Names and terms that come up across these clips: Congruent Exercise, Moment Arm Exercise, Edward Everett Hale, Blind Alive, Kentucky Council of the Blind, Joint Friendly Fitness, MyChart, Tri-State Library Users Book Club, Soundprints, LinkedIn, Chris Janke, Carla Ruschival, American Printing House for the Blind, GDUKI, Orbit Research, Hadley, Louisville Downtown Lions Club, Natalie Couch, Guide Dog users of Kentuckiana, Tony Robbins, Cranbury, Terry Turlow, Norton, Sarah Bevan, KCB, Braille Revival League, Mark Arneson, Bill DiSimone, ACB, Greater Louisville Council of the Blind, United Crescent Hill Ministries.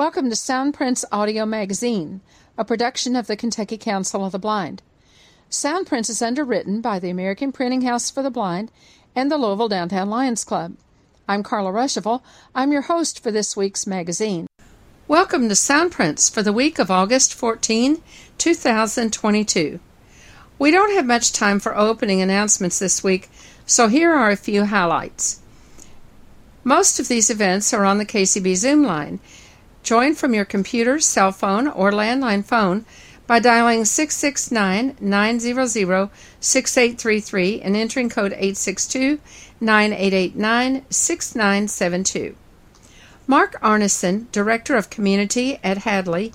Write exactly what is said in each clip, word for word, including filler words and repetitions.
Welcome to Soundprints Audio Magazine, a production of the Kentucky Council of the Blind. Soundprints is underwritten by the American Printing House for the Blind and the Louisville Downtown Lions Club. I'm Carla Ruschival. I'm your host for this week's magazine. Welcome to Soundprints for the week of August fourteenth, two thousand twenty-two. We don't have much time for opening announcements this week, so here are a few highlights. Most of these events are on the K C B Zoom line. Join from your computer, cell phone, or landline phone by dialing six six nine, nine hundred, six eight three three and entering code eight six two, nine eight eight nine, six nine seven two. Mark Arneson, Director of Community at Hadley,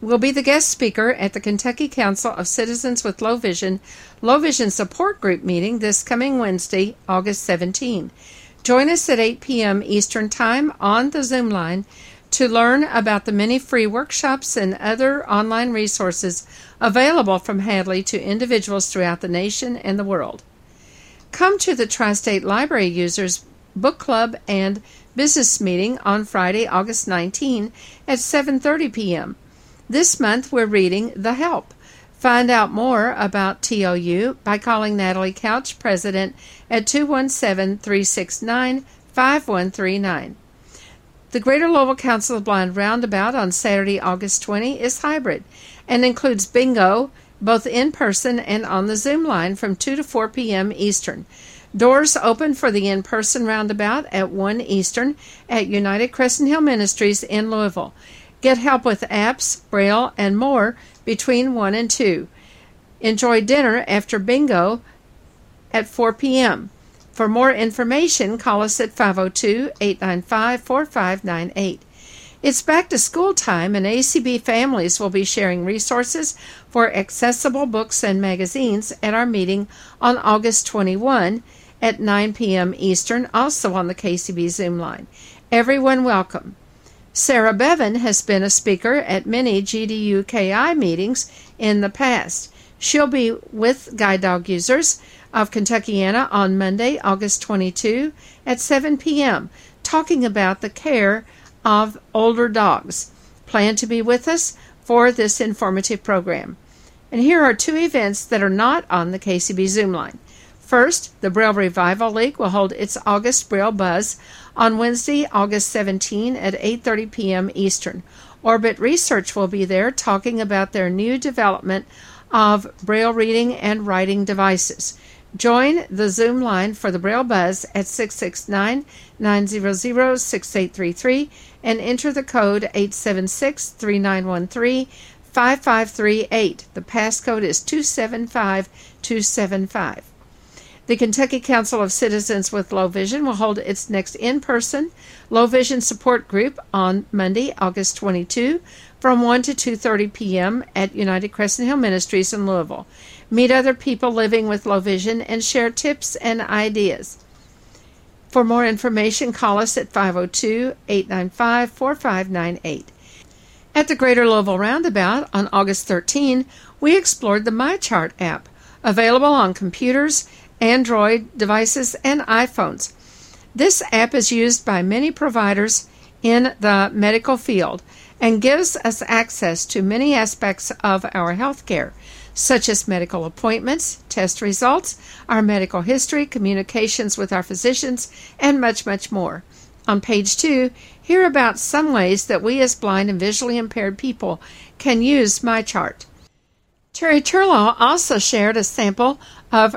will be the guest speaker at the Kentucky Council of Citizens with Low Vision Low Vision Support Group meeting this coming Wednesday, August seventeenth. Join us at eight p.m. Eastern Time on the Zoom line to learn about the many free workshops and other online resources available from Hadley to individuals throughout the nation and the world. Come to the Tri-State Library Users Book Club and Business Meeting on Friday, August nineteenth at seven thirty p.m. This month we're reading The Help. Find out more about T O U by calling Natalie Couch, President, at two one seven, three six nine, five one three nine. The Greater Louisville Council of the Blind Roundabout on Saturday, August twentieth is hybrid and includes bingo both in person and on the Zoom line from two to four p.m. Eastern. Doors open for the in-person roundabout at one Eastern at United Crescent Hill Ministries in Louisville. Get help with apps, Braille, and more between one and two. Enjoy dinner after bingo at four p.m. For more information, call us at five oh two, eight nine five, four five nine eight. It's back to school time, and A C B families will be sharing resources for accessible books and magazines at our meeting on August twenty-first. At nine p.m. Eastern, also on the K C B Zoom line. Everyone welcome. Sarah Bevan has been a speaker at many G D U K I meetings in the past. She'll be with Guide Dog Users of Kentuckiana on Monday, August twenty-second at seven p.m., talking about the care of older dogs. Plan to be with us for this informative program. And here are two events that are not on the K C B Zoom line. First, the Braille Revival League will hold its August Braille Buzz on Wednesday, August seventeenth at eight thirty p.m. Eastern. Orbit Research will be there talking about their new development of Braille reading and writing devices. Join the Zoom line for the Braille Buzz at six six nine, nine hundred, six eight three three and enter the code eight seven six, three nine one three, five five three eight. The passcode is two seven five two seven five. The Kentucky Council of Citizens with Low Vision will hold its next in-person Low Vision Support Group on Monday, August twenty-second from one to two thirty p.m. at United Crescent Hill Ministries in Louisville. Meet other people living with low vision and share tips and ideas. For more information, call us at five oh two, eight nine five, four five nine eight. At the Greater Louisville Roundabout on August thirteenth, we explored the MyChart app, available on computers, Android devices, and iPhones. This app is used by many providers in the medical field and gives us access to many aspects of our healthcare, such as medical appointments, test results, our medical history, communications with our physicians, and much, much more. On page two, hear about some ways that we as blind and visually impaired people can use MyChart. Terry Turlow also shared a sample of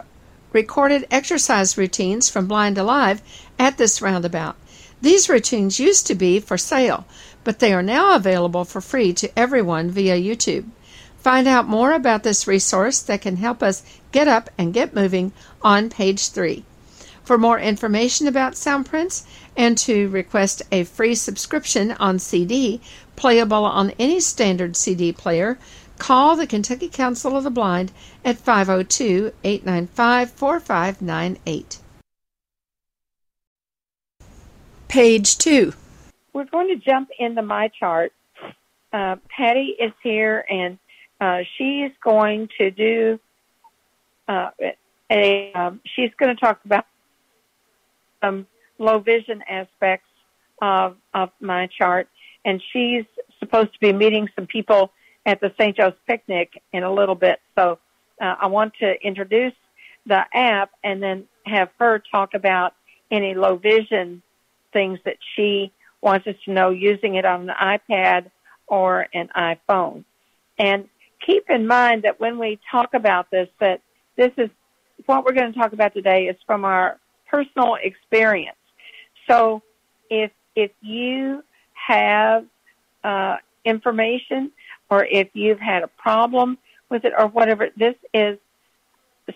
recorded exercise routines from Blind Alive at this roundabout. These routines used to be for sale, but they are now available for free to everyone via YouTube. Find out more about this resource that can help us get up and get moving on page three. For more information about Soundprints and to request a free subscription on C D, playable on any standard C D player, call the Kentucky Council of the Blind at five oh two, eight nine five, four five nine eight. Page two. We're going to jump into MyChart. Uh, Patty is here, and uh, she's going to do uh, a. Um, she's going to talk about some low vision aspects of of MyChart, and she's supposed to be meeting some people at the Saint Joe's picnic in a little bit. So uh, I want to introduce the app and then have her talk about any low vision things that she wants us to know using it on an iPad or an iPhone. And keep in mind that when we talk about this, that this is what we're going to talk about today is from our personal experience. So if if you have uh, information or if you've had a problem with it or whatever, this is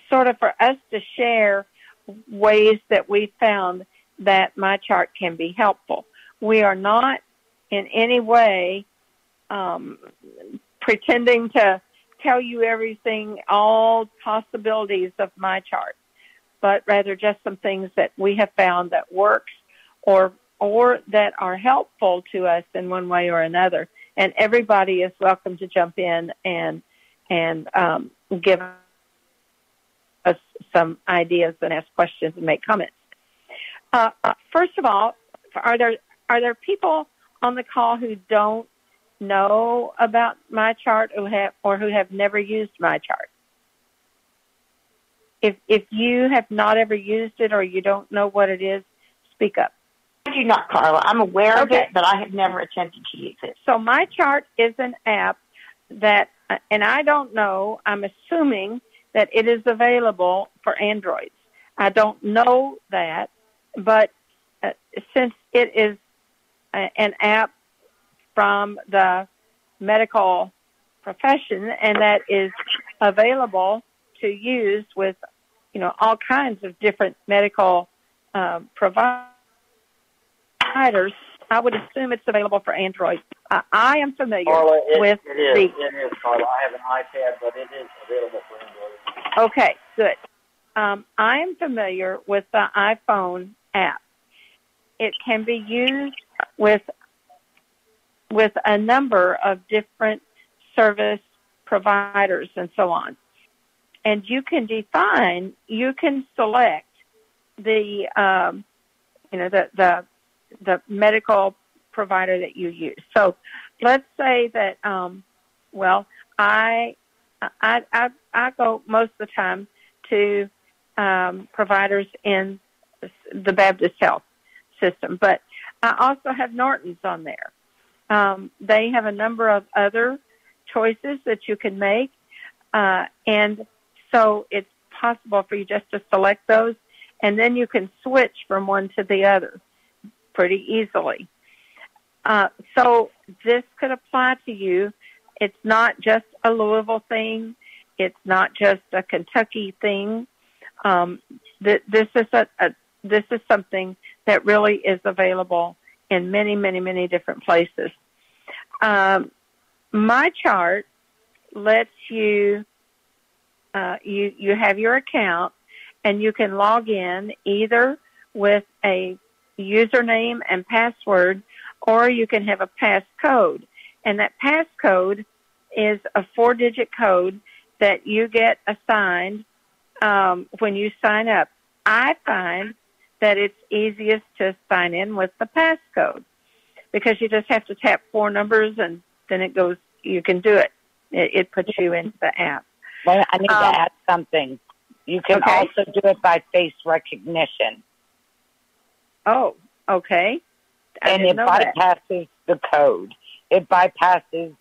sort of for us to share ways that we found that MyChart can be helpful. We are not in any way um, pretending to tell you everything, all possibilities of MyChart, but rather just some things that we have found that works or or that are helpful to us in one way or another. And everybody is welcome to jump in and and um, give us some ideas and ask questions and make comments. Uh, first of all, are there are there people on the call who don't know about MyChart or have or who have never used MyChart? If if you have not ever used it or you don't know what it is, speak up. I do not, Carla. I'm aware okay. of it, but I have never attempted to use it. So MyChart is an app that, and I don't know, I'm assuming that it is available for Androids. I don't know that, but uh, since it is a, an app from the medical profession and that is available to use with, you know, all kinds of different medical uh, providers, I would assume it's available for Android. Uh, I am familiar Carla, it, with it is, the... It is, Carla. I have an iPad, but it is available for Android. Okay, good. Um, I am familiar with the iPhone app. It can be used with with a number of different service providers and so on. And you can define, you can select the, um, you know, the, the the medical provider that you use. So let's say that, um, well, I, I I I go most of the time to um, providers in the Baptist Health system, but I also have Norton's on there. Um, they have a number of other choices that you can make, uh, and so it's possible for you just to select those, and then you can switch from one to the other pretty easily. Uh, so this could apply to you. It's not just a Louisville thing. It's not just a Kentucky thing. Um, th- this is a, a this is something that really is available in many, many, many different places. Um, MyChart lets you, uh, you, you have your account and you can log in either with a username and password, or you can have a passcode. And that passcode is a four-digit code that you get assigned um, when you sign up. I find that it's easiest to sign in with the passcode because you just have to tap four numbers and then it goes, you can do it. It, it puts you into the app. Well, I need um, to add something. You can okay. also do it by face recognition. Oh, okay. I and it bypasses that. the code. It bypasses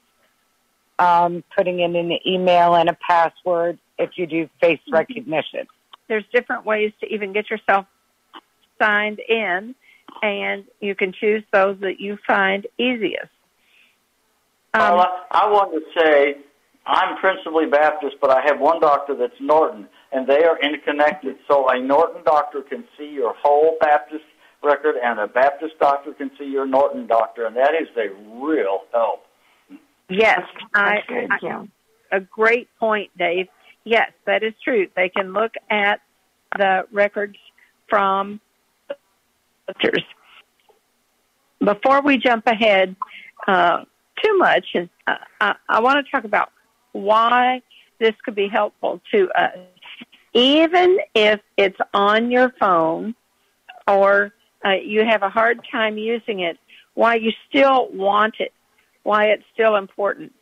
um, putting in an email and a password if you do face mm-hmm. recognition. There's different ways to even get yourself signed in, and you can choose those that you find easiest. Um, well, I, I want to say I'm principally Baptist, but I have one doctor that's Norton, and they are interconnected. So a Norton doctor can see your whole Baptist record, and a Baptist doctor can see your Norton doctor, and that is a real help. Yes, I, I, a great point, Dave. Yes, that is true. They can look at the records from doctors. Before we jump ahead uh, too much, and uh, I, I want to talk about why this could be helpful to us. Even if it's on your phone or uh, you have a hard time using it, why you still want it. why it's still important,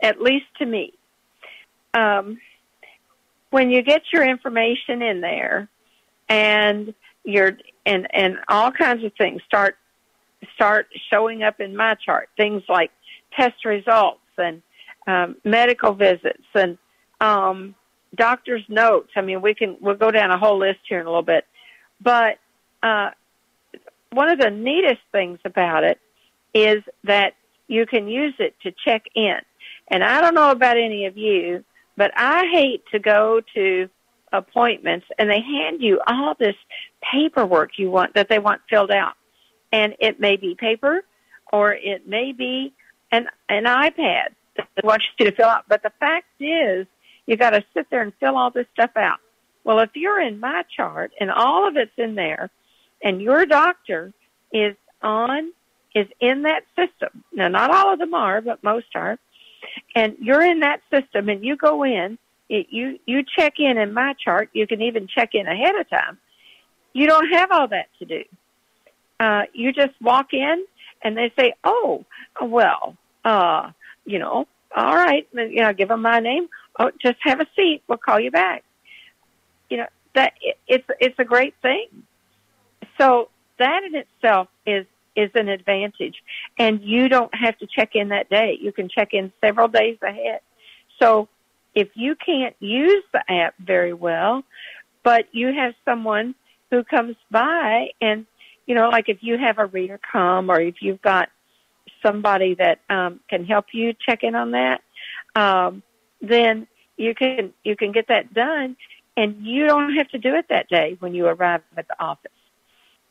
at least to me. Um, when you get your information in there, and your and and all kinds of things start start showing up in MyChart, things like test results and um, medical visits and um, doctor's notes. I mean, we can we'll go down a whole list here in a little bit, but uh, one of the neatest things about it is that you can use it to check in. And I don't know about any of you, but I hate to go to appointments and they hand you all this paperwork you want that they want filled out. And it may be paper or it may be an, an iPad that they want you to fill out. But the fact is you got to sit there and fill all this stuff out. Well, if you're in MyChart and all of it's in there and your doctor is on, is in that system. Now, not all of them are, but most are. And you're in that system and you go in, it, you, you check in in MyChart. You can even check in ahead of time. You don't have all that to do. Uh, you just walk in and they say, oh, well, uh, you know, all right. You know, give them my name. Oh, just have a seat. We'll call you back. You know, that it, it's, it's a great thing. So that in itself is, is an advantage, and you don't have to check in that day. You can check in several days ahead. So if you can't use the app very well, but you have someone who comes by and, you know, like if you have a reader come or if you've got somebody that um, can help you check in on that, um, then you can, you can get that done, and you don't have to do it that day when you arrive at the office.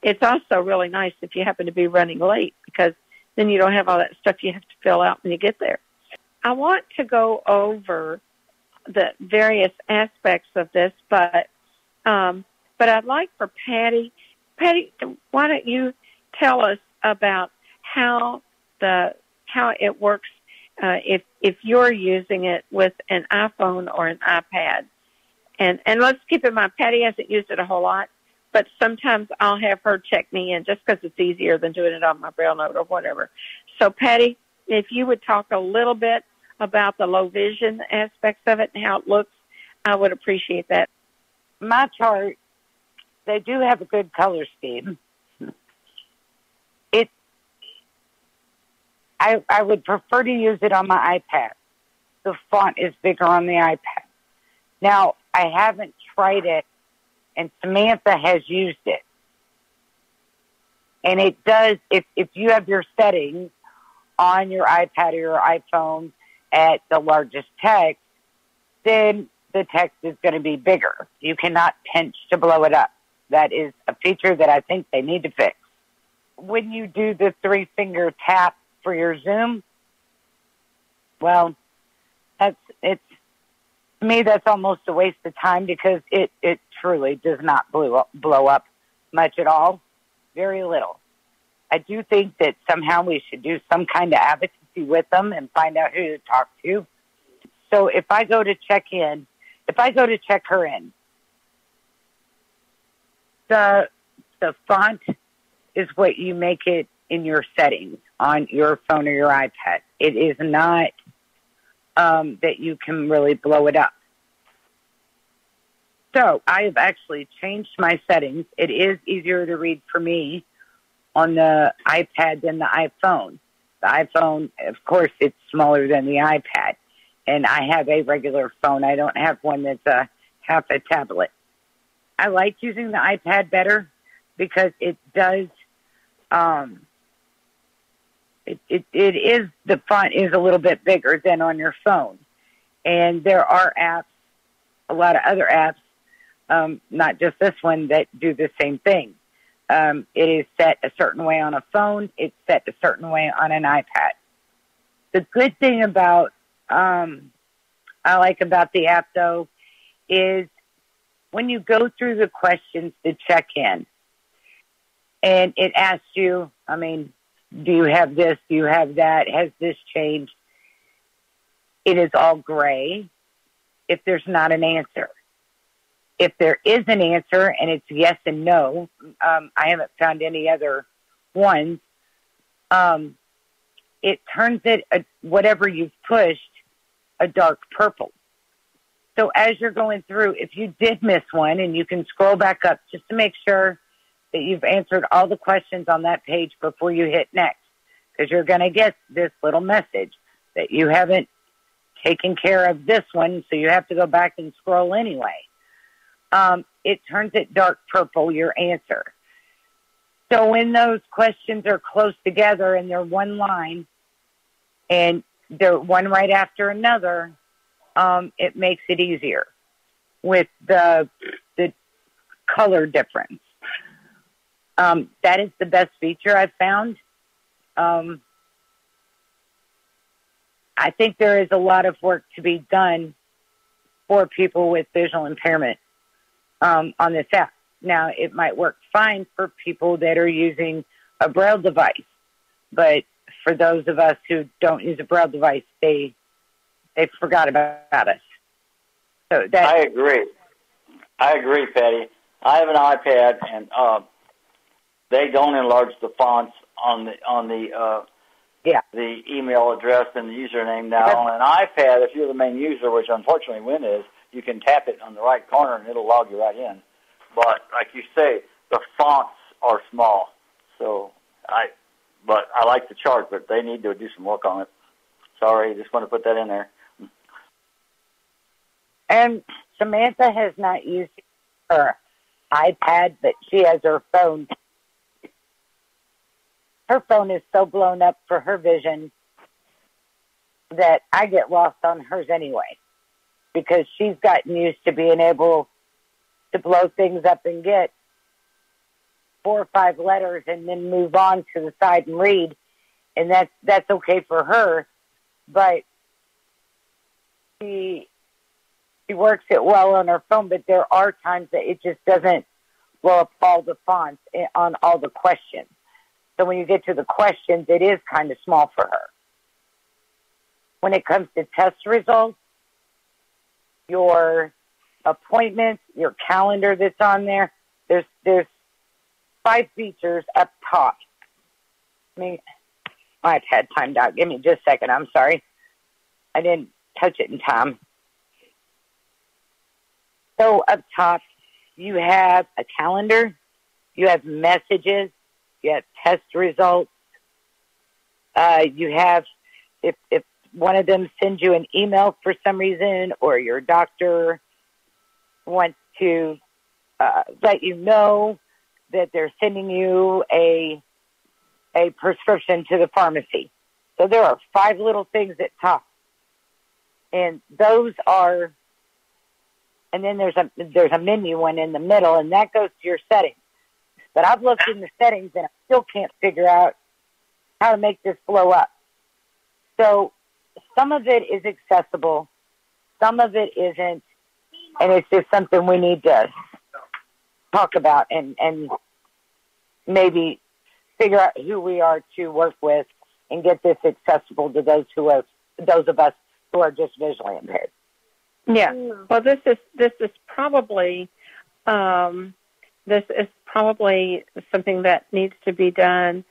It's also really nice if you happen to be running late, because then you don't have all that stuff you have to fill out when you get there. I want to go over the various aspects of this, but um, but I'd like for Patty, Patty, why don't you tell us about how the how it works uh, if if you're using it with an iPhone or an iPad, and and let's keep in mind Patty hasn't used it a whole lot. But sometimes I'll have her check me in just because it's easier than doing it on my Braille note or whatever. So, Patty, if you would talk a little bit about the low vision aspects of it and how it looks, I would appreciate that. MyChart, they do have a good color scheme. It, I, I would prefer to use it on my iPad. The font is bigger on the iPad. Now, I haven't tried it, and Samantha has used it. And it does, if, if you have your settings on your iPad or your iPhone at the largest text, then the text is going to be bigger. You cannot pinch to blow it up. That is a feature that I think they need to fix. When you do the three-finger tap for your Zoom, well, that's it's to me, that's almost a waste of time because it, it truly does not blow up, blow up much at all, very little. I do think that somehow we should do some kind of advocacy with them and find out who to talk to. So if I go to check in, if I go to check her in, the the font is what you make it in your settings on your phone or your iPad. It is not Um, that you can really blow it up. So I have actually changed my settings. It is easier to read for me on the iPad than the iPhone. The iPhone, of course, it's smaller than the iPad. And I have a regular phone. I don't have one that's a half a tablet. I like using the iPad better because it does... Um, It, it, it is, the font is a little bit bigger than on your phone. And there are apps, a lot of other apps, um, not just this one, that do the same thing. Um, it is set a certain way on a phone. It's set a certain way on an iPad. The good thing about, um, I like about the app, though, is when you go through the questions to check in, and it asks you, I mean, do you have this? Do you have that? Has this changed? It is all gray if there's not an answer. If there is an answer and it's yes and no, um, I haven't found any other ones, um, it turns it, a, whatever you've pushed, a dark purple. So as you're going through, if you did miss one, and you can scroll back up just to make sure that you've answered all the questions on that page before you hit next, because you're going to get this little message that you haven't taken care of this one, so you have to go back and scroll anyway. Um, it turns it dark purple, your answer. So when those questions are close together and they're one line and they're one right after another, um, it makes it easier with the, the color difference. Um, that is the best feature I've found. Um, I think there is a lot of work to be done for people with visual impairment um, on this app. Now, it might work fine for people that are using a Braille device, but for those of us who don't use a Braille device, they they forgot about us. So that I agree. I agree, Patty. I have an iPad, and uh, they don't enlarge the fonts on the on the. Uh, Yeah. The email address and the username. Now, on an iPad, if you're the main user, which unfortunately Win is, you can tap it on the right corner and it'll log you right in. But like you say, the fonts are small. So I, but I like the chart, but they need to do some work on it. Sorry, just want to put that in there. And Samantha has not used her iPad, but she has her phone. Her phone is so blown up for her vision that I get lost on hers anyway, because she's gotten used to being able to blow things up and get four or five letters and then move on to the side and read. And that's, that's okay for her, but she, she works it well on her phone, but there are times that it just doesn't blow up all the fonts on all the questions. So when you get to the questions, it is kind of small for her. When it comes to test results, your appointments, your calendar that's on there, there's there's five features up top. I mean, I've had timed out. Give me just a second. I'm sorry. I didn't touch it in time. So up top, you have a calendar. You have messages. You have test results. Uh, you have, if, if one of them sends you an email for some reason, or your doctor wants to uh, let you know that they're sending you a, a prescription to the pharmacy. So there are five little things at top. And those are, and then there's a, there's a menu one in the middle, and that goes to your settings. But I've looked in the settings and I still can't figure out how to make this blow up. So some of it is accessible. Some of it isn't. And it's just something we need to talk about and, and maybe figure out who we are to work with and get this accessible to those who have, those of us who are just visually impaired. Yeah. Well, this is, this is probably, um, this is probably something that needs to be done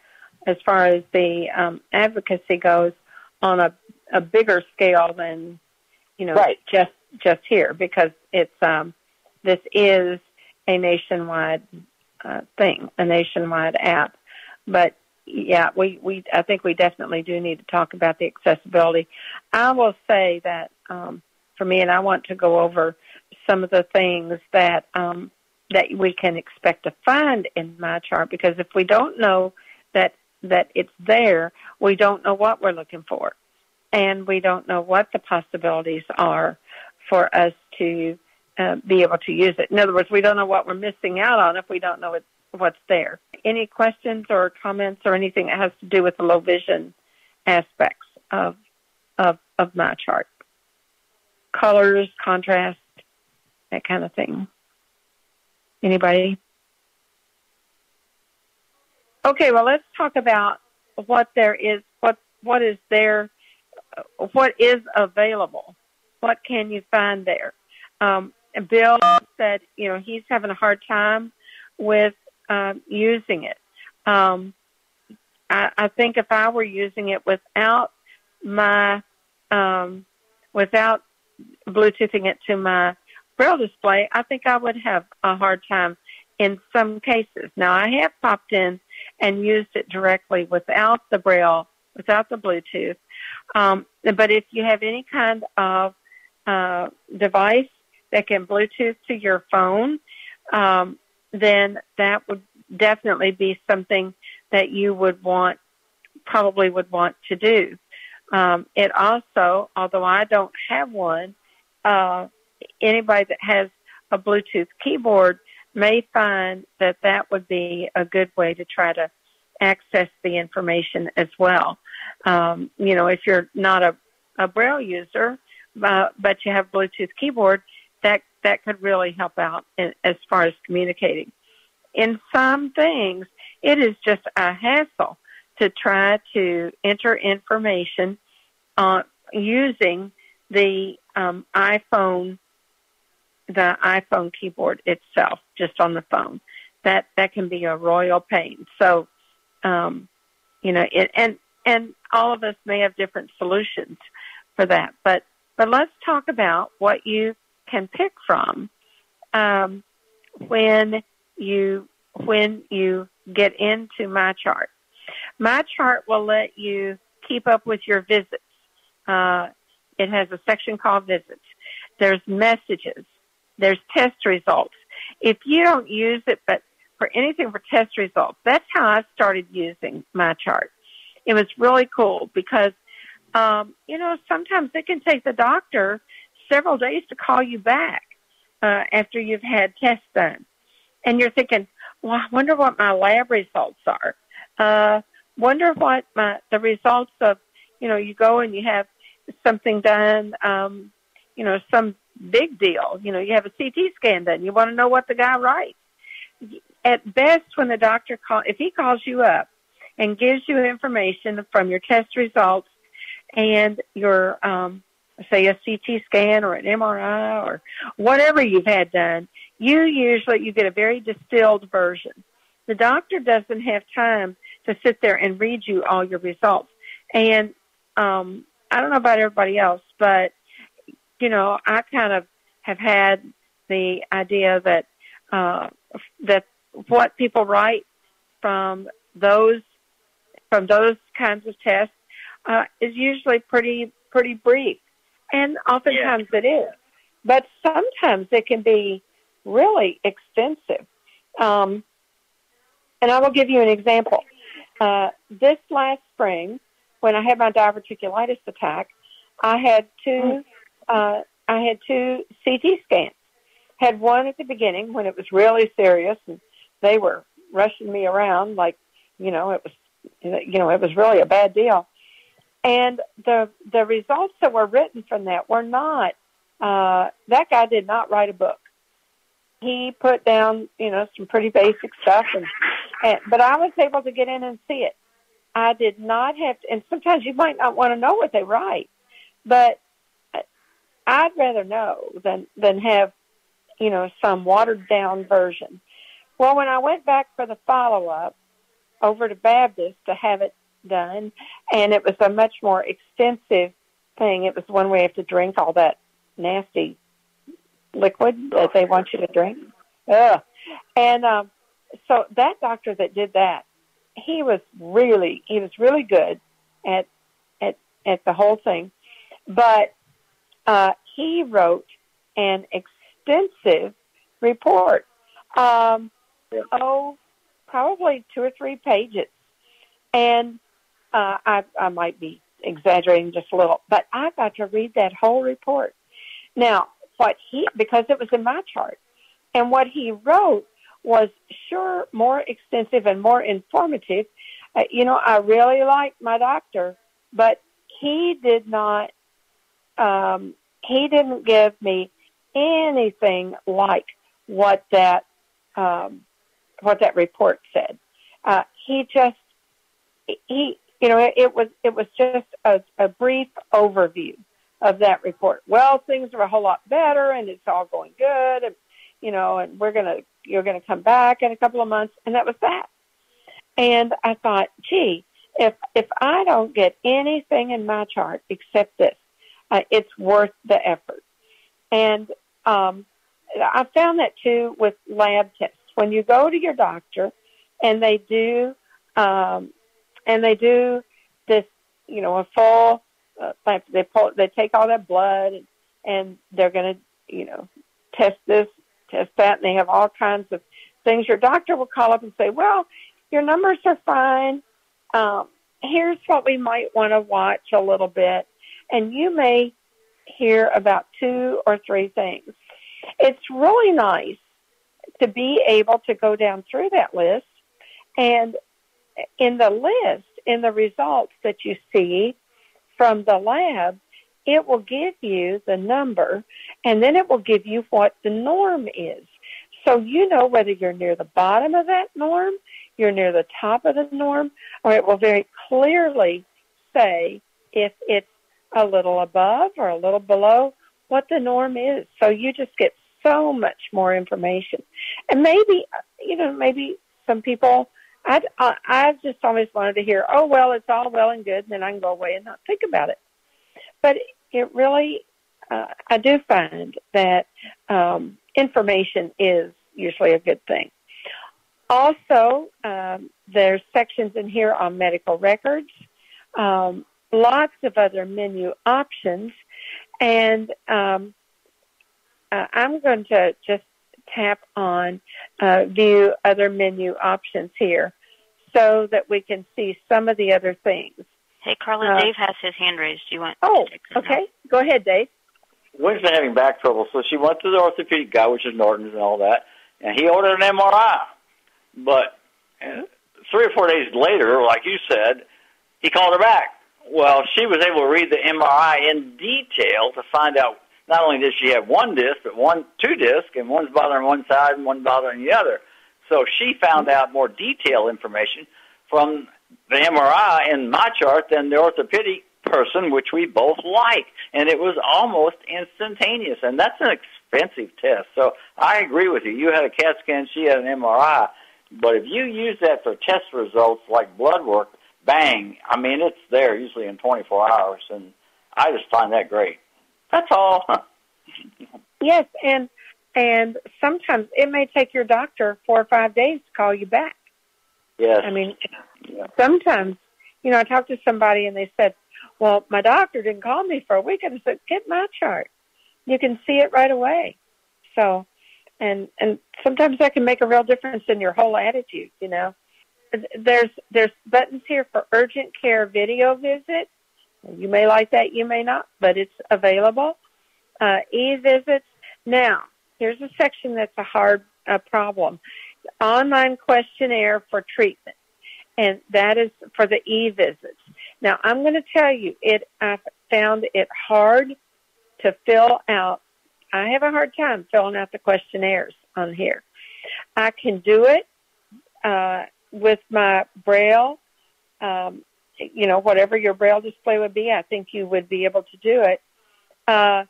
as far as the um, advocacy goes on a, a bigger scale than, you know, right. just just here, because it's um, this is a nationwide uh, thing, a nationwide app. But yeah, we, we I think we definitely do need to talk about the accessibility. I will say that um, for me, and I want to go over some of the things that. Um, that we can expect to find in MyChart, because if we don't know that that it's there, we don't know what we're looking for, and we don't know what the possibilities are for us to uh, be able to use it. In other words, we don't know what we're missing out on if we don't know it, what's there. Any questions or comments or anything that has to do with the low vision aspects of of, of MyChart? Colors, contrast, that kind of thing. Anybody? Okay, well, let's talk about what there is, what what is there, what is available. What can you find there? Um, Bill said, you know, he's having a hard time with uh, using it. Um, I, I think if I were using it without my, um, without Bluetoothing it to my Braille display, I think I would have a hard time in some cases. Now, I have popped in and used it directly without the Braille, without the Bluetooth. Um, but if you have any kind of uh, device that can Bluetooth to your phone, um, then that would definitely be something that you would want, probably would want to do. Um, it also, although I don't have one, uh, anybody that has a Bluetooth keyboard may find that that would be a good way to try to access the information as well. Um, you know, if you're not a, a Braille user, uh, but you have Bluetooth keyboard, that, that could really help out in, as far as communicating. In some things, it is just a hassle to try to enter information uh, using the um, iPhone, the iPhone keyboard itself, just on the phone. That that can be a royal pain. So, um, you know, it, and and all of us may have different solutions for that. But but let's talk about what you can pick from um, when you when you get into MyChart. MyChart will let you keep up with your visits. Uh, it has a section called Visits. There's Messages. There's Test Results. If you don't use it, but for anything for test results, that's how I started using MyChart. It was really cool because, um, you know, sometimes it can take the doctor several days to call you back uh, after you've had tests done. And you're thinking, well, I wonder what my lab results are. Uh, wonder what my, the results of, you know, you go and you have something done, um, you know, some big deal. You know, you have a C T scan done. You want to know what the guy writes. At best, when the doctor calls, if he calls you up and gives you information from your test results and your, um, say, a C T scan or an M R I or whatever you've had done, you usually, you get a very distilled version. The doctor doesn't have time to sit there and read you all your results. And um, I don't know about everybody else, but, you know, I kind of have had the idea that uh, that what people write from those from those kinds of tests uh, is usually pretty pretty brief, and oftentimes yeah. it is. But sometimes it can be really extensive. Um, And I will give you an example. Uh, this last spring, when I had my diverticulitis attack, I had two. Uh, I had two C T scans. Had one at the beginning when it was really serious, and they were rushing me around like, you know, it was, you know, it was really a bad deal. And the the results that were written from that were not. Uh, that guy did not write a book. He put down, you know, some pretty basic stuff, and. And, but I was able to get in and see it. I did not have to, and sometimes you might not want to know what they write, but I'd rather know than, than have, you know, some watered-down version. Well, when I went back for the follow-up over to Baptist to have it done, and it was a much more extensive thing. It was one where you have to drink all that nasty liquid that they want you to drink. Ugh. And, um, So that doctor that did that, he was really, he was really good at, at, at the whole thing. But, uh, he wrote an extensive report. Um, oh, probably two or three pages. And, uh, I, I might be exaggerating just a little, but I got to read that whole report. Now, what he, because it was in MyChart, and what he wrote was sure more extensive and more informative. Uh, you know, I really liked my doctor, but he did not, um, he didn't give me anything like what that, um, what that report said. Uh, he just, he, you know, it, it was, it was just a, a brief overview of that report. Well, things are a whole lot better and it's all going good. And, you know, and we're going to, you're going to come back in a couple of months. And that was that. And I thought, gee, if if I don't get anything in my chart except this, uh, it's worth the effort. And um, I found that, too, with lab tests. When you go to your doctor and they do um, and they do this, you know, a full, uh, like they, pull, they take all that blood and, and they're going to, you know, test this, test that, and they have all kinds of things. Your doctor will call up and say, well, your numbers are fine. Um, here's what we might want to watch a little bit. And you may hear about two or three things. It's really nice to be able to go down through that list. And in the list, in the results that you see from the lab, it will give you the number, and then it will give you what the norm is. So you know whether you're near the bottom of that norm, you're near the top of the norm, or it will very clearly say if it's a little above or a little below what the norm is. So you just get so much more information. And maybe, you know, maybe some people, I'd, I I've just always wanted to hear, oh, well, it's all well and good, and then I can go away and not think about it. But it really, uh, I do find that um, information is usually a good thing. Also, um, there's sections in here on medical records, um, lots of other menu options, and um, uh, I'm going to just tap on uh, view other menu options here so that we can see some of the other things. Hey, Carla, uh, Dave has his hand raised. Do you want oh, to take this okay. Out? Go ahead, Dave. We've been having back trouble, so she went to the orthopedic guy, which is Norton's and all that, and he ordered an M R I. But uh, three or four days later, like you said, he called her back. Well, she was able to read the M R I in detail to find out not only did she have one disc, but one, two discs, and one's bothering one side and one bothering the other. So she found out more detailed information from the M R I in my chart than the orthopedic person, which we both like. And it was almost instantaneous, and that's an expensive test. So I agree with you. You had a CAT scan, she had an M R I. But if you use that for test results like blood work, bang, I mean, it's there usually in twenty-four hours, and I just find that great. That's all. Yes, and and sometimes it may take your doctor four or five days to call you back. Yes. I mean, yeah. Sometimes, you know, I talked to somebody and they said, well, my doctor didn't call me for a week. And I said, get my chart. You can see it right away. So, and and sometimes that can make a real difference in your whole attitude, you know. There's there's buttons here for urgent care video visit. You may like that, you may not, but it's available. Uh, e-visits. Now, here's a section that's a hard uh, problem. Online questionnaire for treatment, and that is for the e-visits. Now, I'm going to tell you, it I found it hard to fill out. I have a hard time filling out the questionnaires on here. I can do it uh, with my Braille, um, you know, whatever your Braille display would be. I think you would be able to do it. Uh,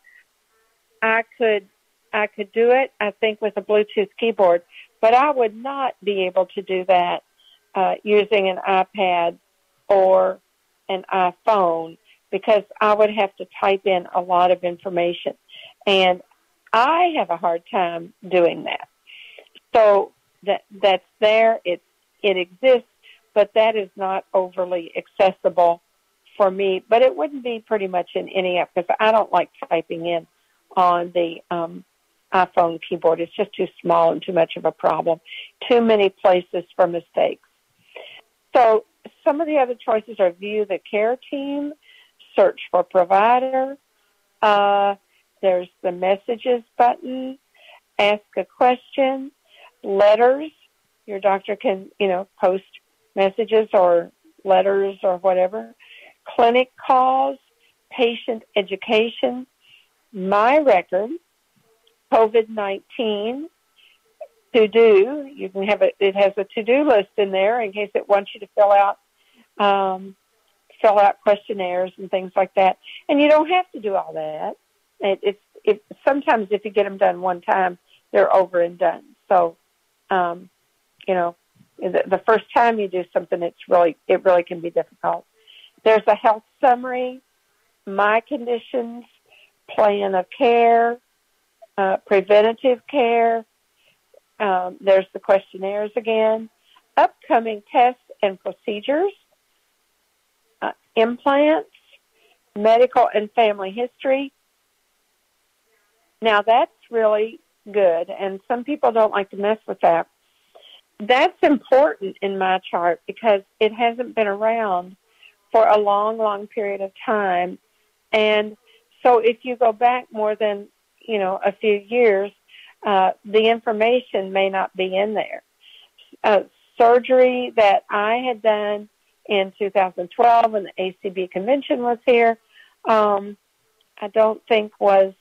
I could, I could do it, I think, with a Bluetooth keyboard, but I would not be able to do that uh, using an iPad or an iPhone, because I would have to type in a lot of information. And I have a hard time doing that. So that that's there. It, it exists, but that is not overly accessible for me. But it wouldn't be pretty much in any app, because I don't like typing in on the um, iPhone keyboard. It's just too small and too much of a problem. Too many places for mistakes. So some of the other choices are view the care team, search for provider, uh, there's the messages button, ask a question, letters. Your doctor can, you know, post messages or letters or whatever. Clinic calls, patient education, my record, COVID nineteen, to-do. You can have a, it has a to-do list in there in case it wants you to fill out, um, fill out questionnaires and things like that. And you don't have to do all that. It, it's it, sometimes if you get them done one time, they're over and done. So, um, you know, The first time you do something, it's really it really can be difficult. There's a health summary, my conditions, plan of care, uh, preventative care. Um, there's the questionnaires again, upcoming tests and procedures, uh, implants, medical and family history. Now, that's really good, and some people don't like to mess with that. That's important in MyChart because it hasn't been around for a long, long period of time. And so if you go back more than, you know, a few years, uh, the information may not be in there. Uh, surgery that I had done in two thousand twelve when the A C B convention was here, um, I don't think was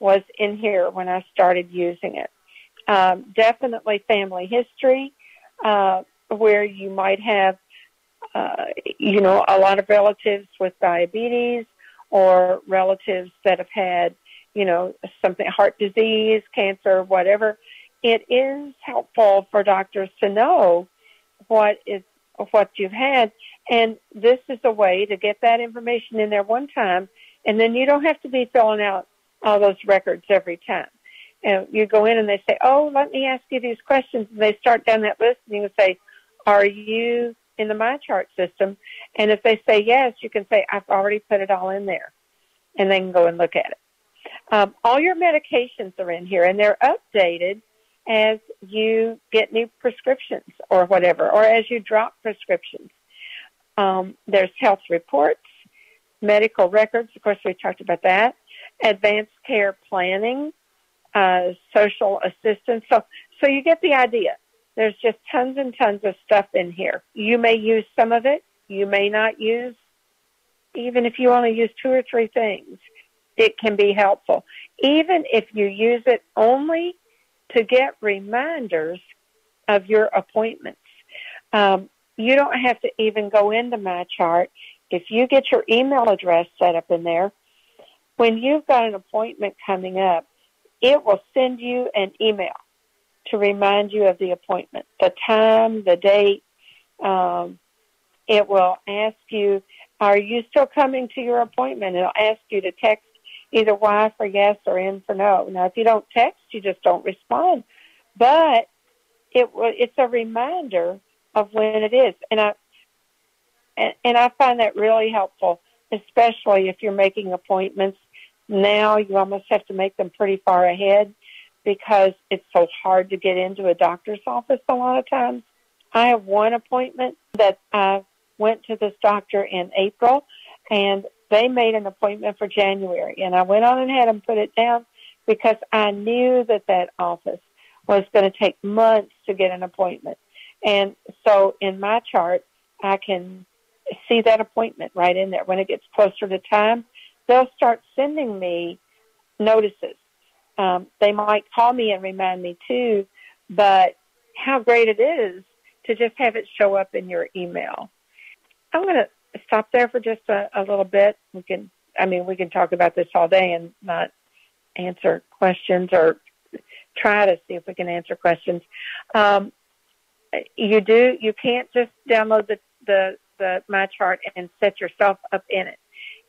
was in here when I started using it. Um, definitely family history, uh, where you might have, uh, you know, a lot of relatives with diabetes or relatives that have had, you know, something, heart disease, cancer, whatever. It is helpful for doctors to know what is, what you've had. And this is a way to get that information in there one time. And then you don't have to be filling out all those records every time. And you go in and they say, oh, let me ask you these questions. And they start down that list and you say, are you in the MyChart system? And if they say yes, you can say, I've already put it all in there. And they can go and look at it. Um, all your medications are in here and they're updated as you get new prescriptions or whatever, or as you drop prescriptions. Um, there's health reports, medical records. Of course, we talked about that. Advanced care planning, uh, social assistance. So, so you get the idea. There's just tons and tons of stuff in here. You may use some of it. You may not use, even if you only use two or three things, it can be helpful. Even if you use it only to get reminders of your appointments. Um, you don't have to even go into MyChart. If you get your email address set up in there, when you've got an appointment coming up, it will send you an email to remind you of the appointment, the time, the date. Um, it will ask you, are you still coming to your appointment? It'll ask you to text either Y for yes or N for no. Now, if you don't text, you just don't respond. But it it's a reminder of when it is. And I, and, and I find that really helpful, especially if you're making appointments. Now you almost have to make them pretty far ahead because it's so hard to get into a doctor's office a lot of times. I have one appointment that I went to this doctor in April, and they made an appointment for January. And I went on and had them put it down because I knew that that office was going to take months to get an appointment. And so in MyChart, I can see that appointment right in there. When it gets closer to time, they'll start sending me notices. Um, they might call me and remind me too, but how great it is to just have it show up in your email. I'm going to stop there for just a, a little bit. We can, I mean, we can talk about this all day and not answer questions or try to see if we can answer questions. Um, you do, you can't just download the, the, the MyChart and set yourself up in it.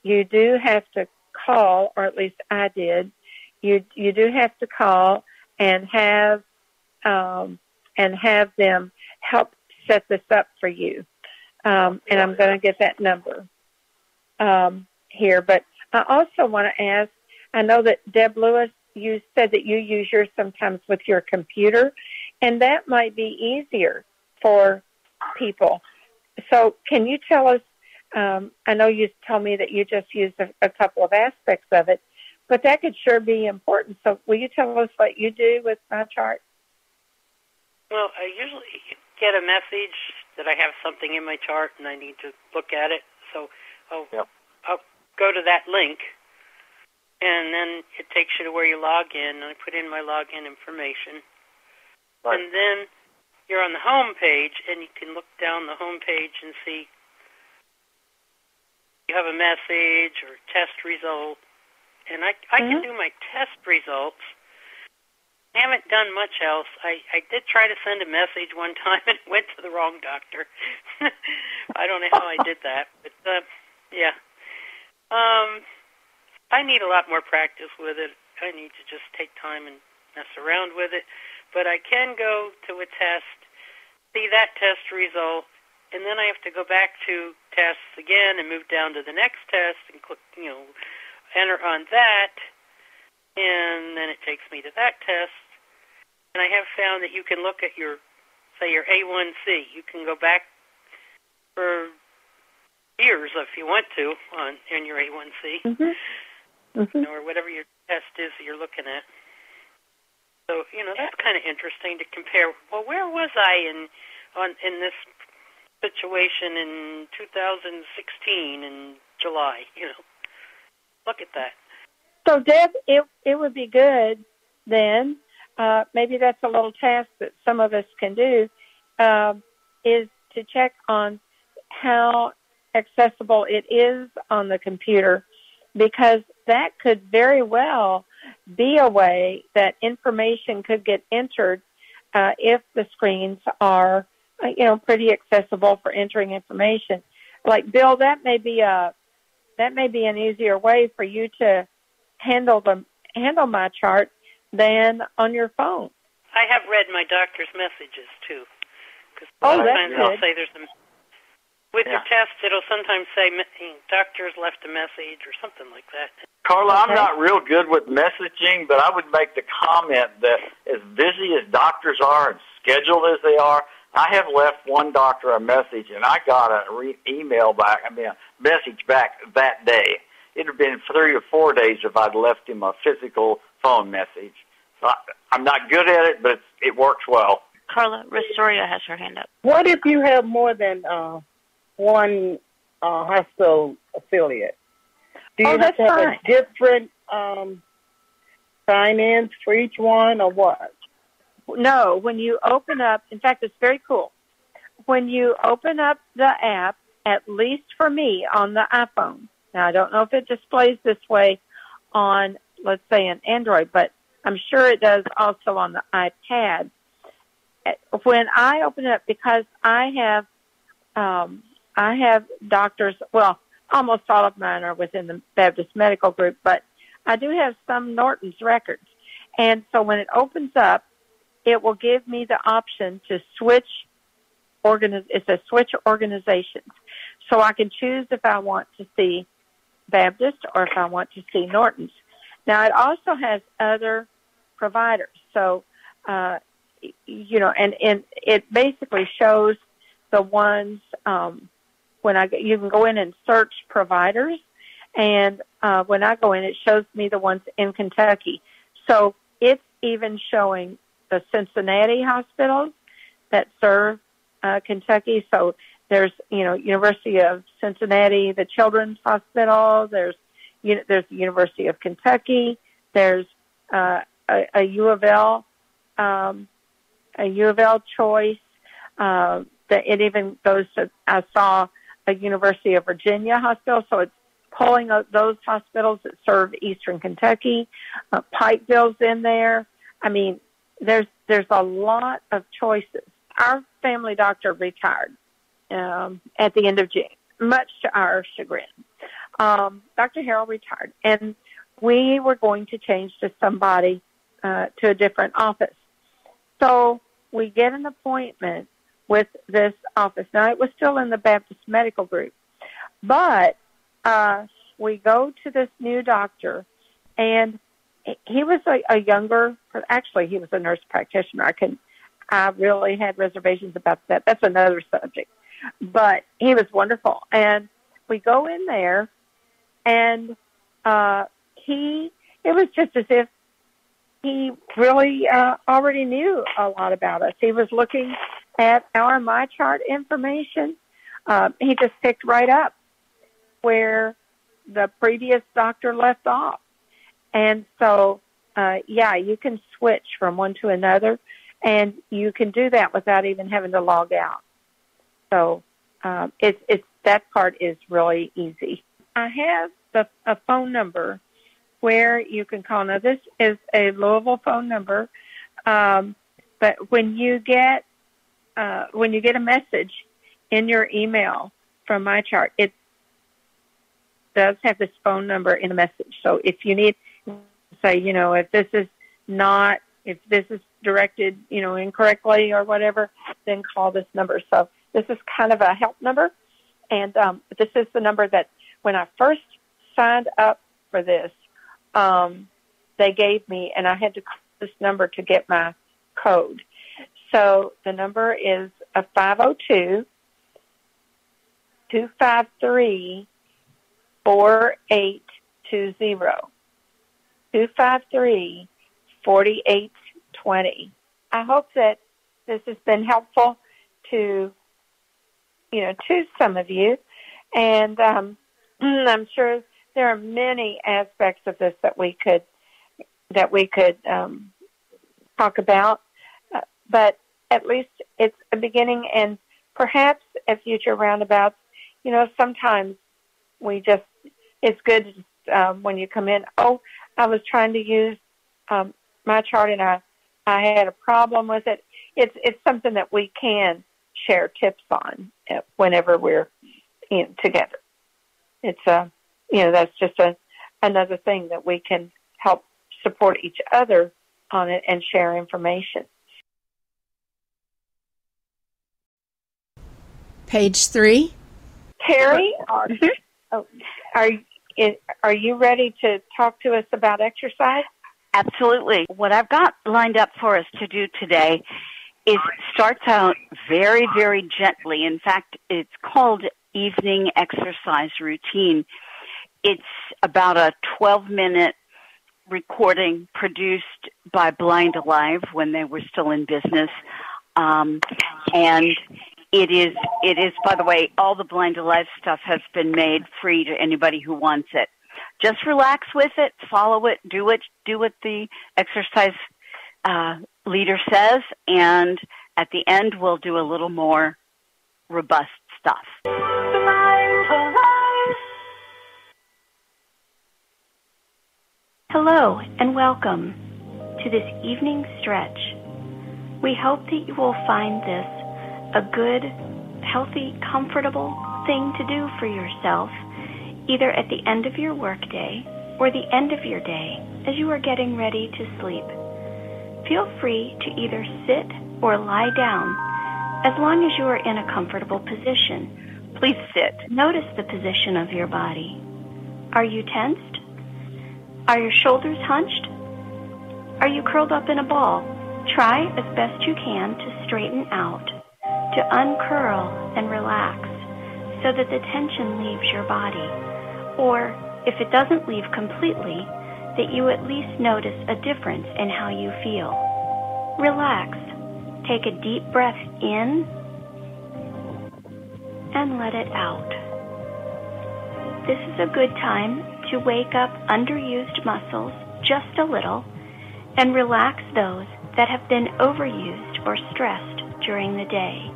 You do have to call, or at least I did. You you do have to call and have um, and have them help set this up for you. Um, and I'm going to get that number um, here. But I also want to ask. I know that Deb Lewis, you said that you use yours sometimes with your computer, and that might be easier for people. So can you tell us, um, I know you told me that you just used a, a couple of aspects of it, but that could sure be important. So will you tell us what you do with MyChart? Well, I usually get a message that I have something in my chart and I need to look at it. So I'll, yep. I'll go to that link, and then it takes you to where you log in, and I put in my login information. Right. And then you're on the home page, and you can look down the home page and see you have a message or test result. And I, I mm-hmm. can do my test results haven't done much else. I, I did try to send a message one time and went to the wrong doctor. I don't know how I did that, but uh, yeah. Um, I need a lot more practice with it. I need to just take time and mess around with it. But I can go to a test, see that test result, and then I have to go back to tests again and move down to the next test and click, you know, enter on that, and then it takes me to that test. And I have found that you can look at your, say, your A one C. You can go back for years if you want to on in your A one C, mm-hmm. Mm-hmm. You know, or whatever your test is that you're looking at. So, you know, that's kind of interesting to compare. Well, where was I in on in this situation in two thousand sixteen in July? You know, look at that. So, Deb, it it would be good then. Uh, maybe that's a little task that some of us can do, uh, is to check on how accessible it is on the computer, because that could very well be a way that information could get entered uh, if the screens are, you know, pretty accessible for entering information. Like, Bill, that may be a that may be an easier way for you to handle the handle MyChart than on your phone. I have read my doctor's messages too, because oh, sometimes they'll say there's a With yeah. your tests, it'll sometimes say, doctors left a message or something like that. Carla, okay. I'm not real good with messaging, but I would make the comment that as busy as doctors are and scheduled as they are, I have left one doctor a message, and I got a re- email back, I mean a message back that day. It would have been three or four days if I'd left him a physical phone message. So I, I'm not good at it, but it's, it works well. Carla Rustoria has her hand up. What if you have more than... Uh one uh, hospital affiliate? Do you oh, have fine. a different um, sign-ins for each one or what? No, when you open up, in fact, it's very cool. When you open up the app, at least for me, on the iPhone, now I don't know if it displays this way on, let's say, an Android, but I'm sure it does also on the iPad. When I open it up, because I have um, I have doctors, well, almost all of mine are within the Baptist Medical Group, but I do have some Norton's records. And so when it opens up, it will give me the option to switch, organiz- it's a switch organizations. So I can choose if I want to see Baptist or if I want to see Norton's. Now, it also has other providers. So, uh, you know, and, and it basically shows the ones um, when I get, you can go in and search providers, and uh, when I go in, it shows me the ones in Kentucky. So it's even showing the Cincinnati hospitals that serve uh, Kentucky. So there's, you know, University of Cincinnati, the Children's Hospital. There's, you know, there's the University of Kentucky. There's uh, a, a U of L, um, a U of L choice. Uh, That it even goes to, I saw a University of Virginia hospital, so it's pulling up those hospitals that serve Eastern Kentucky. Uh, Pikeville's in there. I mean, there's there's a lot of choices. Our family doctor retired um, at the end of June, much to our chagrin. Um, Doctor Harrell retired, and we were going to change to somebody, uh, to a different office. So we get an appointment with this office. Now, it was still in the Baptist Medical Group, but uh, we go to this new doctor, and he was a, a younger, actually, he was a nurse practitioner. I can, I really had reservations about that. That's another subject, but he was wonderful. And we go in there, and uh, he, it was just as if he really uh, already knew a lot about us. He was looking at our MyChart information. Uh, he just picked right up where the previous doctor left off. And so, uh, yeah, you can switch from one to another, and you can do that without even having to log out. So um, it's, it's, that part is really easy. I have the, a phone number where you can call. Now, this is a Louisville phone number, Um, but when you get uh, when you get a message in your email from MyChart, it does have this phone number in the message. So if you need, say, you know, if this is not, if this is directed, you know, incorrectly or whatever, then call this number. So this is kind of a help number, and um, this is the number that when I first signed up for this, um, they gave me, and I had to call this number to get my code. So the number is a five oh two, two five three, four eight two zero, two five three, four eight two zero. I hope that this has been helpful to, you know, to some of you, and um, I'm sure there are many aspects of this that we could that we could um, talk about, uh, but at least it's a beginning, and perhaps at future roundabouts, you know, sometimes we just, it's good um, when you come in, oh, I was trying to use um, MyChart and I, I had a problem with it. It's it's something that we can share tips on whenever we're you know, together. It's a, you know, that's just a, another thing that we can help support each other on it and share information. Page three. Terry, are, oh, are, are you ready to talk to us about exercise? Absolutely. What I've got lined up for us to do today is starts out very, very gently. In fact, it's called Evening Exercise Routine. It's about a twelve-minute recording produced by Blind Alive when they were still in business. Um, and it is, it is, by the way, all the Blind Alive stuff has been made free to anybody who wants it. Just relax with it, follow it, do it, do what the exercise uh, leader says, and at the end we'll do a little more robust stuff. Hello and welcome to this evening stretch. We hope that you will find this a good, healthy, comfortable thing to do for yourself, either at the end of your workday or the end of your day as you are getting ready to sleep. Feel free to either sit or lie down as long as you are in a comfortable position. Please sit. Notice the position of your body. Are you tensed? Are your shoulders hunched? Are you curled up in a ball? Try as best you can to straighten out, to uncurl and relax so that the tension leaves your body, or if it doesn't leave completely, that you at least notice a difference in how you feel. Relax. Take a deep breath in and let it out. This is a good time to wake up underused muscles just a little and relax those that have been overused or stressed during the day.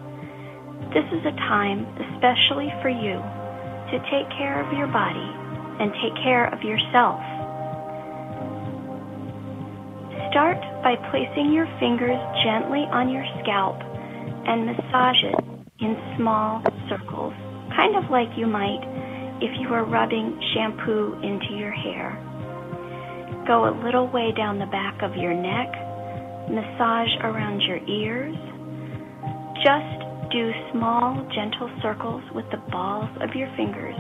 This is a time especially for you to take care of your body and take care of yourself. Start by placing your fingers gently on your scalp and massage it in small circles, kind of like you might if you were rubbing shampoo into your hair. Go a little way down the back of your neck, massage around your ears. Just do small, gentle circles with the balls of your fingers.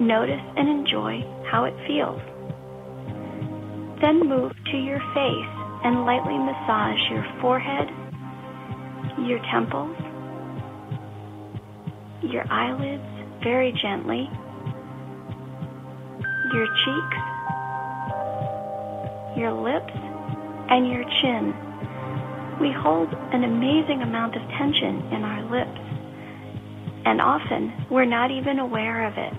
Notice and enjoy how it feels. Then move to your face and lightly massage your forehead, your temples, your eyelids very gently, your cheeks, your lips, and your chin. We hold an amazing amount of tension in our lips, and often we're not even aware of it.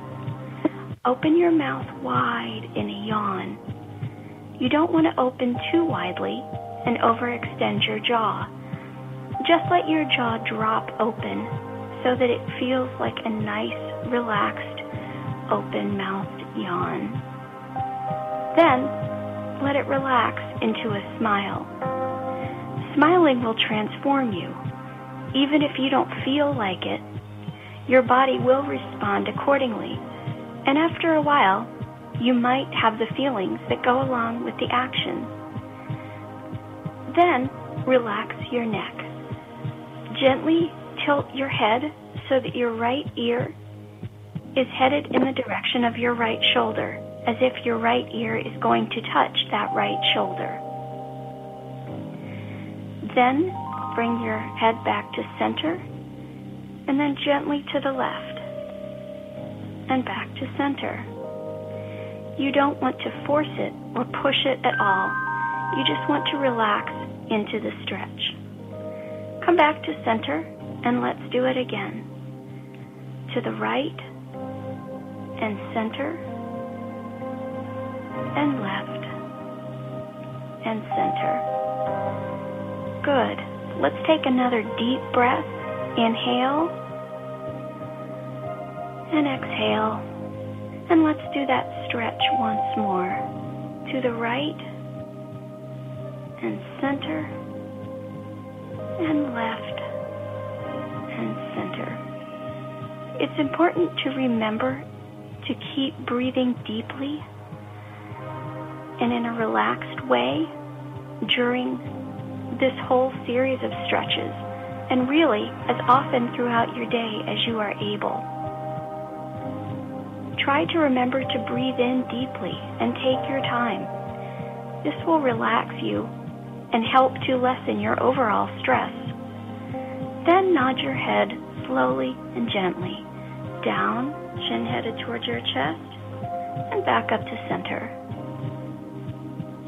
Open your mouth wide in a yawn. You don't want to open too widely and overextend your jaw. Just let your jaw drop open so that it feels like a nice, relaxed, open-mouthed yawn. Then let it relax into a smile. Smiling will transform you. Even if you don't feel like it, your body will respond accordingly. And after a while, you might have the feelings that go along with the actions. Then, relax your neck. Gently tilt your head so that your right ear is headed in the direction of your right shoulder, as if your right ear is going to touch that right shoulder. Then bring your head back to center, and then gently to the left, and back to center. You don't want to force it or push it at all. You just want to relax into the stretch. Come back to center, and let's do it again. To the right, and center, and left, and center. Good. Let's take another deep breath. Inhale, and exhale. And let's do that stretch once more. To the right, and center, and left, and center. It's important to remember to keep breathing deeply and in a relaxed way during this whole series of stretches, and really as often throughout your day as you are able. Try to remember to breathe in deeply and take your time. This will relax you and help to lessen your overall stress. Then nod your head slowly and gently down, chin headed towards your chest, and back up to center,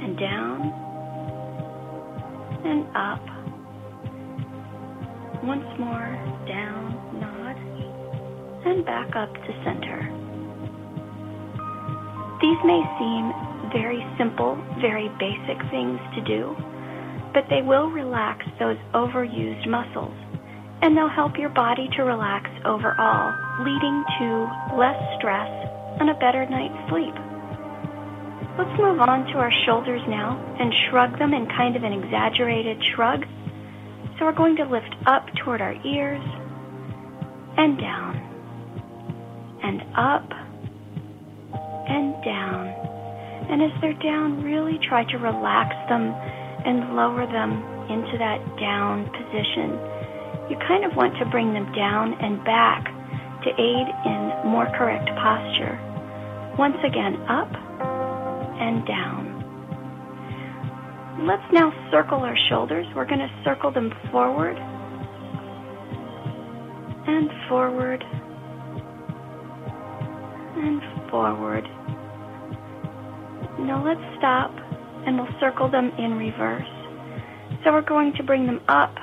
and down, and up. Once more, down, nod, and back up to center. These may seem very simple, very basic things to do, but they will relax those overused muscles, and they'll help your body to relax overall, leading to less stress and a better night's sleep. Let's move on to our shoulders now and shrug them in kind of an exaggerated shrug. So we're going to lift up toward our ears, and down, and up, and down. And as they're down, really try to relax them and lower them into that down position. You kind of want to bring them down and back to aid in more correct posture. Once again, up and down. Let's now circle our shoulders. We're going to circle them forward and forward and forward. Now let's stop and we'll circle them in reverse. So we're going to bring them up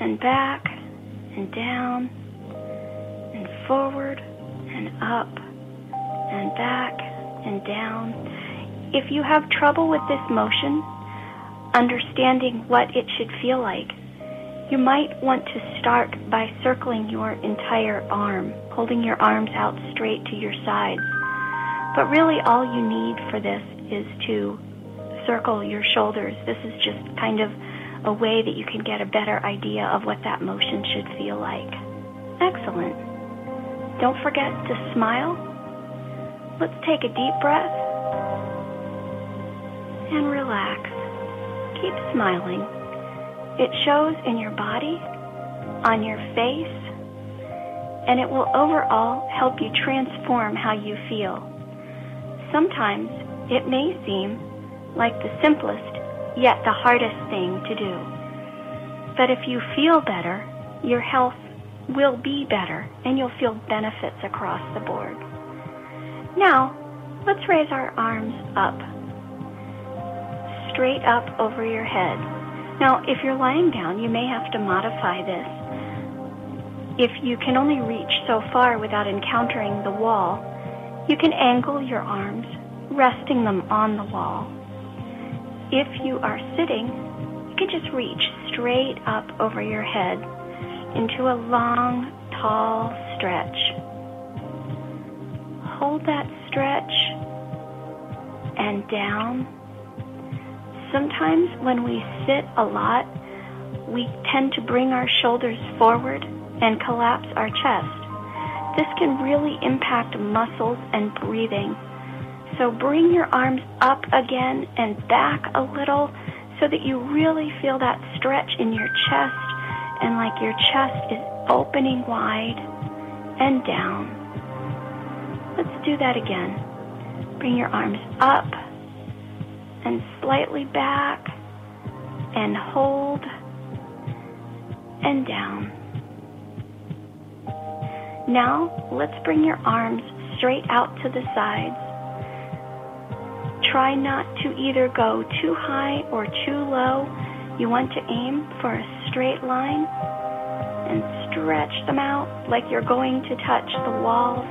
and back and down and forward and up and back and down. If you have trouble with this motion, understanding what it should feel like, you might want to start by circling your entire arm, holding your arms out straight to your sides. But really all you need for this is to circle your shoulders. This is just kind of a way that you can get a better idea of what that motion should feel like. Excellent. Don't forget to smile. Let's take a deep breath and relax. Keep smiling. It shows in your body, on your face, and it will overall help you transform how you feel. Sometimes it may seem like the simplest, yet the hardest thing to do. But if you feel better, your health will be better, and you'll feel benefits across the board. Now, let's raise our arms up, straight up over your head. Now, if you're lying down, you may have to modify this. If you can only reach so far without encountering the wall, you can angle your arms, resting them on the wall. If you are sitting, you can just reach straight up over your head into a long, tall stretch. Hold that stretch and down. Sometimes when we sit a lot, we tend to bring our shoulders forward and collapse our chest. This can really impact muscles and breathing. So bring your arms up again and back a little so that you really feel that stretch in your chest and like your chest is opening wide and down. Let's do that again. Bring your arms up and slightly back and hold and down. Now, let's bring your arms straight out to the sides. Try not to either go too high or too low. You want to aim for a straight line and stretch them out like you're going to touch the walls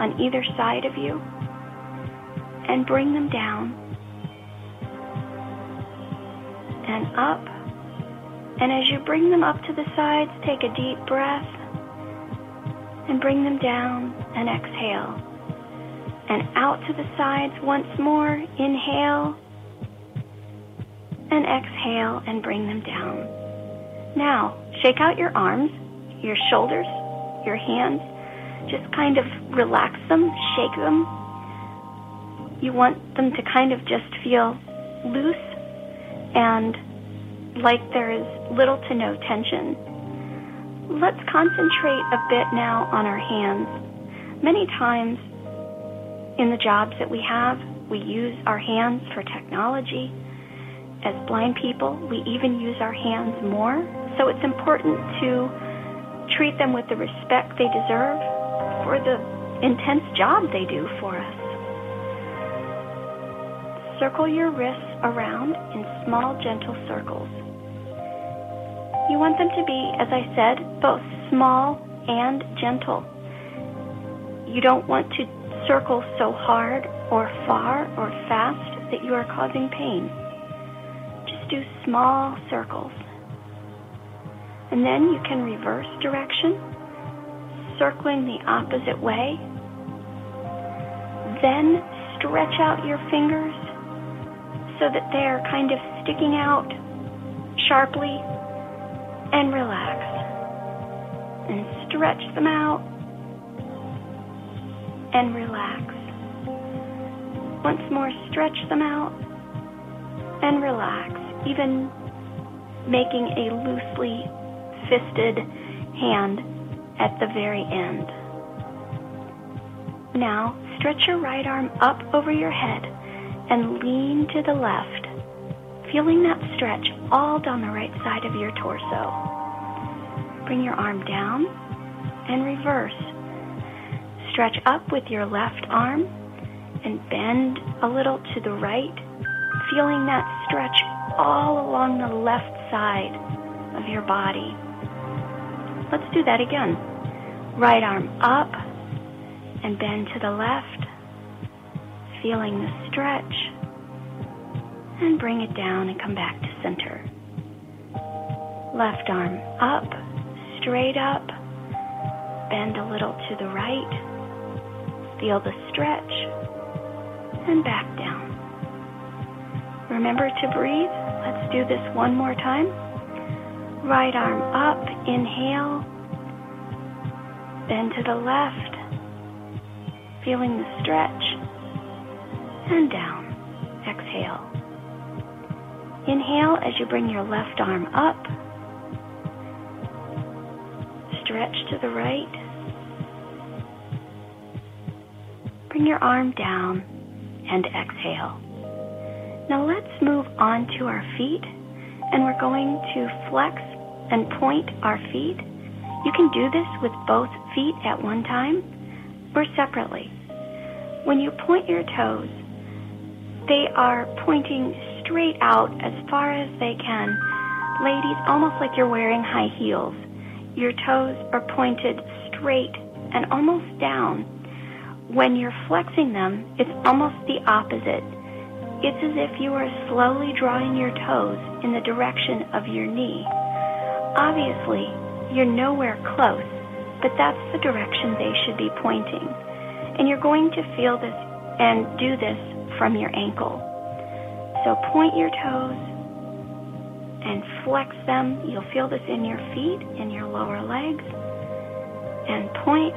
on either side of you and bring them down and up. And as you bring them up to the sides, take a deep breath and bring them down and exhale. And out to the sides once more, inhale and exhale and bring them down. Now, shake out your arms, your shoulders, your hands. Just kind of relax them, shake them. You want them to kind of just feel loose and like there is little to no tension. Let's concentrate a bit now on our hands. Many times in the jobs that we have, we use our hands for technology. As blind people, we even use our hands more. So it's important to treat them with the respect they deserve for the intense job they do for us. Circle your wrists around in small, gentle circles. You want them to be, as I said, both small and gentle. You don't want to circle so hard or far or fast that you are causing pain. Just do small circles. And then you can reverse direction, circling the opposite way. Then stretch out your fingers so that they are kind of sticking out sharply. And relax, and stretch them out, and relax. Once more, stretch them out, and relax, even making a loosely fisted hand at the very end. Now, stretch your right arm up over your head, and lean to the left. Feeling that stretch all down the right side of your torso. Bring your arm down and reverse. Stretch up with your left arm and bend a little to the right, feeling that stretch all along the left side of your body. Let's do that again. Right arm up and bend to the left, feeling the stretch. And bring it down and come back to center. Left arm up, straight up, bend a little to the right, feel the stretch, and back down. Remember to breathe. Let's do this one more time. Right arm up, inhale, bend to the left, feeling the stretch, and down. Exhale. Inhale as you bring your left arm up, stretch to the right, bring your arm down, and exhale. Now let's move on to our feet, and we're going to flex and point our feet. You can do this with both feet at one time or separately. When you point your toes, they are pointing straight out as far as they can. Ladies, almost like you're wearing high heels. Your toes are pointed straight and almost down. When you're flexing them, it's almost the opposite. It's as if you are slowly drawing your toes in the direction of your knee. Obviously, you're nowhere close, but that's the direction they should be pointing. And you're going to feel this and do this from your ankle. So point your toes and flex them. You'll feel this in your feet, in your lower legs, and point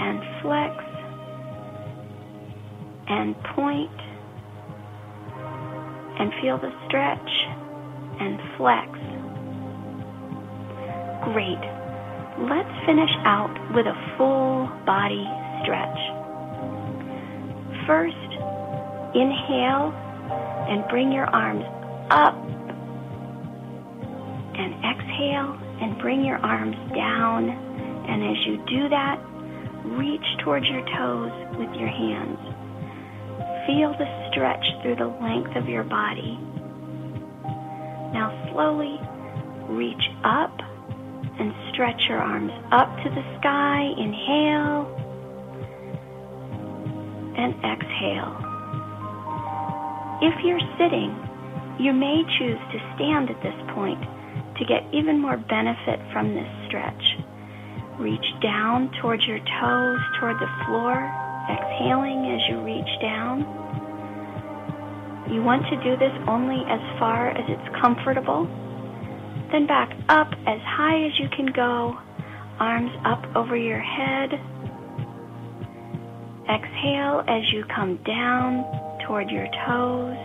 and flex and point, and feel the stretch and flex. Great. Let's finish out with a full body stretch. First, inhale and bring your arms up, and exhale and bring your arms down, and as you do that, reach towards your toes with your hands. Feel the stretch through the length of your body. Now slowly reach up and stretch your arms up to the sky. Inhale and exhale. If you're sitting, you may choose to stand at this point to get even more benefit from this stretch. Reach down towards your toes, toward the floor, exhaling as you reach down. You want to do this only as far as it's comfortable. Then back up as high as you can go, arms up over your head. Exhale as you come down toward your toes.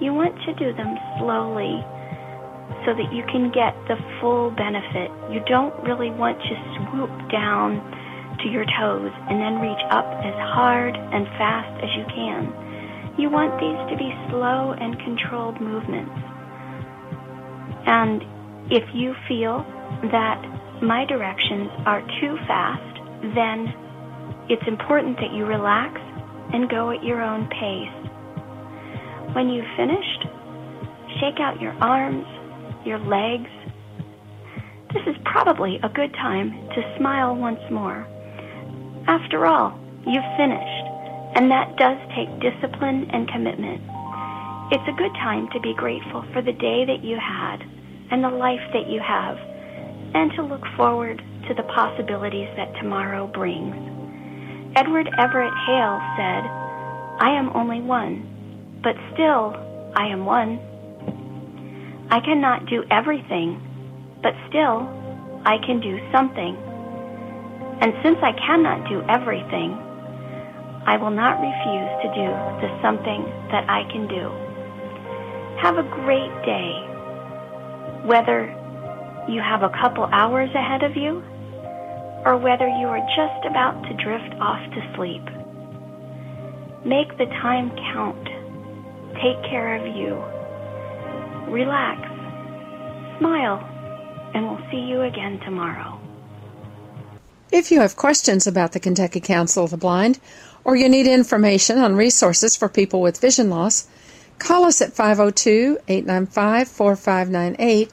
You want to do them slowly so that you can get the full benefit. You don't really want to swoop down to your toes and then reach up as hard and fast as you can. You want these to be slow and controlled movements. And if you feel that my directions are too fast, then it's important that you relax and go at your own pace. When you've finished, shake out your arms, your legs. This is probably a good time to smile once more. After all, you've finished, and that does take discipline and commitment. It's a good time to be grateful for the day that you had and the life that you have, and to look forward to the possibilities that tomorrow brings. Edward Everett Hale said, "I am only one, but still I am one. I cannot do everything, but still I can do something. And since I cannot do everything, I will not refuse to do the something that I can do." Have a great day, whether you have a couple hours ahead of you or whether you are just about to drift off to sleep. Make the time count. Take care of you. Relax, smile, and we'll see you again tomorrow. If you have questions about the Kentucky Council of the Blind, or you need information on resources for people with vision loss, call us at five oh two, eight nine five, four five nine eight